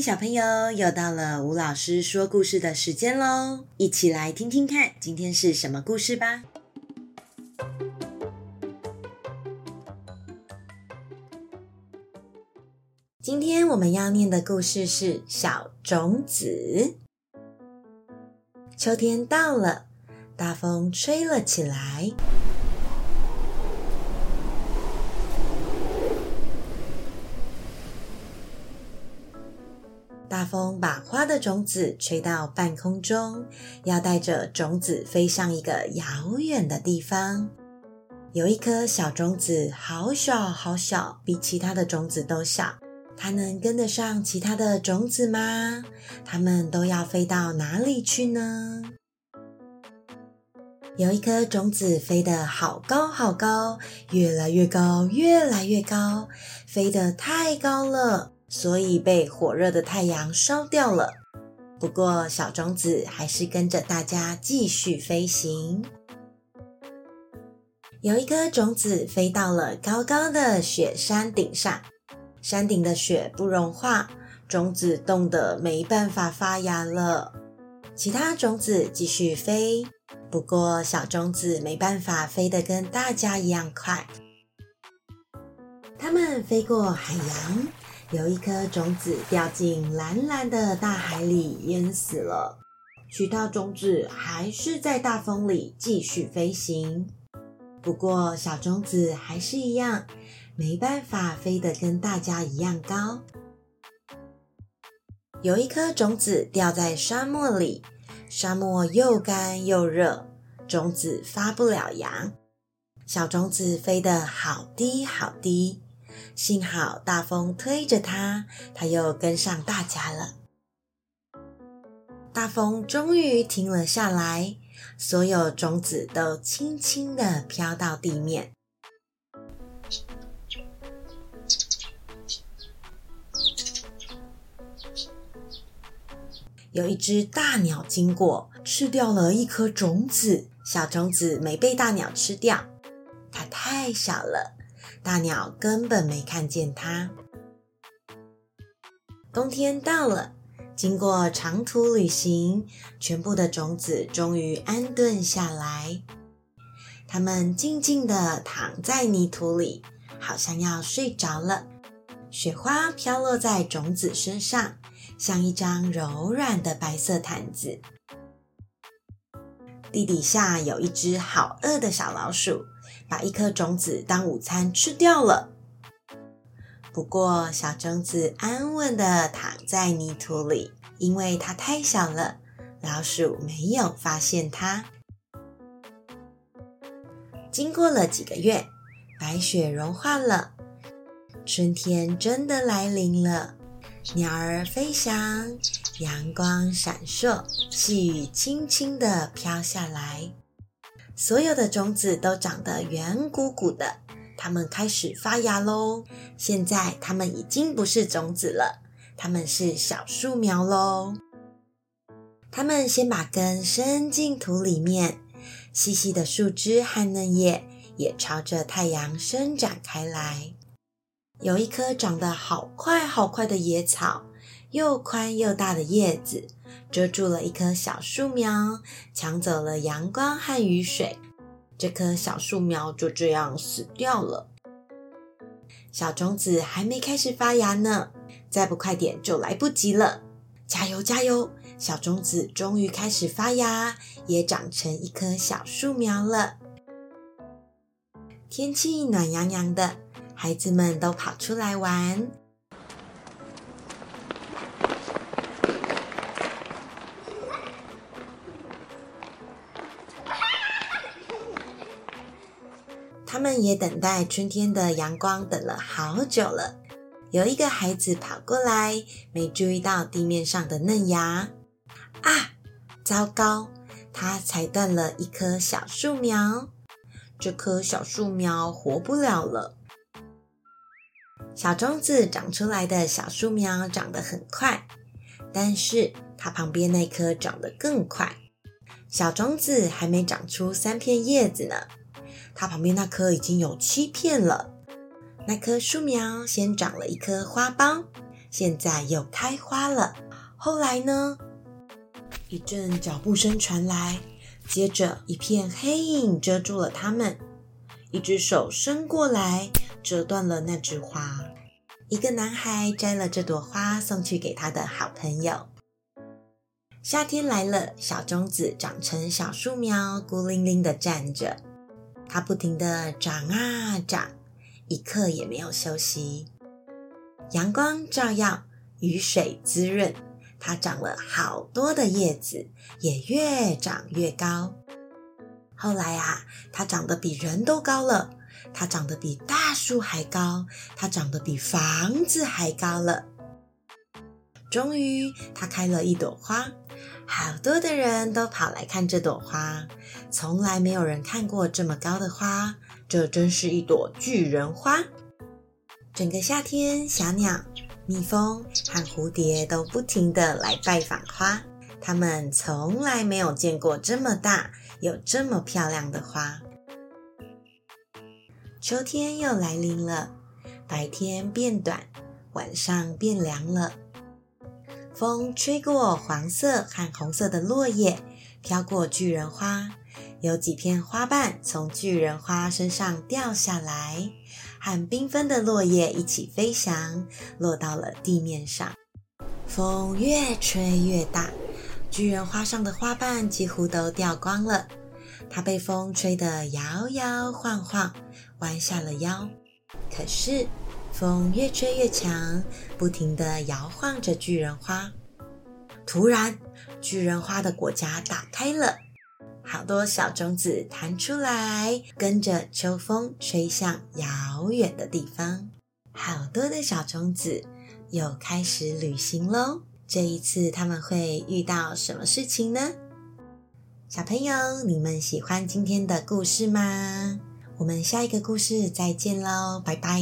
小朋友，又到了吴老师说故事的时间咯，一起来听听看今天是什么故事吧。今天我们要念的故事是小种子。秋天到了，大风吹了起来，大风把花的种子吹到半空中，要带着种子飞向一个遥远的地方。有一颗小种子好小好小，比其他的种子都小，它能跟得上其他的种子吗？它们都要飞到哪里去呢？有一颗种子飞得好高好高，越来越高越来越高，飞得太高了，所以被火热的太阳烧掉了。不过小种子还是跟着大家继续飞行。有一颗种子飞到了高高的雪山顶上，山顶的雪不融化，种子冻得没办法发芽了。其他种子继续飞，不过小种子没办法飞得跟大家一样快。它们飞过海洋，有一颗种子掉进蓝蓝的大海里淹死了。其他种子还是在大风里继续飞行，不过小种子还是一样，没办法飞得跟大家一样高。有一颗种子掉在沙漠里，沙漠又干又热，种子发不了芽。小种子飞得好低好低，幸好大风推着它，它又跟上大家了。大风终于停了下来，所有种子都轻轻地飘到地面。有一只大鸟经过，吃掉了一颗种子。小种子没被大鸟吃掉，它太小了，大鸟根本没看见它。冬天到了，经过长途旅行，全部的种子终于安顿下来，它们静静地躺在泥土里，好像要睡着了。雪花飘落在种子身上，像一张柔软的白色毯子。地底下有一只好饿的小老鼠，把一颗种子当午餐吃掉了。不过小种子安稳地躺在泥土里，因为它太小了，老鼠没有发现它。经过了几个月，白雪融化了，春天真的来临了。鸟儿飞翔，阳光闪烁，细雨轻轻地飘下来，所有的种子都长得圆鼓鼓的，它们开始发芽咯。现在它们已经不是种子了，它们是小树苗咯。它们先把根伸进土里面，细细的树枝和嫩叶也朝着太阳伸展开来。有一棵长得好快好快的野草，又宽又大的叶子遮住了一棵小树苗，抢走了阳光和雨水，这棵小树苗就这样死掉了。小种子还没开始发芽呢，再不快点就来不及了。加油加油，小种子终于开始发芽，也长成一棵小树苗了。天气暖洋洋的，孩子们都跑出来玩。他们也等待春天的阳光等了好久了。有一个孩子跑过来，没注意到地面上的嫩芽。啊，糟糕，他踩断了一棵小树苗，这棵小树苗活不了了。小种子长出来的小树苗长得很快，但是它旁边那棵长得更快。小种子还没长出3片叶子呢，它旁边那棵已经有7片了。那棵树苗先长了一颗花苞，现在又开花了。后来呢，一阵脚步声传来，接着一片黑影遮住了它们。一只手伸过来，折断了那枝花。一个男孩摘了这朵花，送去给他的好朋友。夏天来了，小种子长成小树苗，孤零零地站着。它不停地长啊长，一刻也没有休息。阳光照耀，雨水滋润，它长了好多的叶子，也越长越高。后来啊，它长得比人都高了，它长得比大树还高，它长得比房子还高了。终于，它开了一朵花，好多的人都跑来看这朵花，从来没有人看过这么高的花，这真是一朵巨人花。整个夏天，小鸟、蜜蜂和蝴蝶都不停地来拜访花，它们从来没有见过这么大、有这么漂亮的花。秋天又来临了，白天变短，晚上变凉了。风吹过黄色和红色的落叶，飘过巨人花，有几片花瓣从巨人花身上掉下来，和缤纷的落叶一起飞翔，落到了地面上。风越吹越大，巨人花上的花瓣几乎都掉光了，它被风吹得摇摇晃晃，弯下了腰。可是风越吹越强，不停地摇晃着巨人花。突然，巨人花的果荚打开了，好多小种子弹出来，跟着秋风吹向遥远的地方。好多的小种子又开始旅行咯。这一次他们会遇到什么事情呢？小朋友，你们喜欢今天的故事吗？我们下一个故事再见咯，拜拜。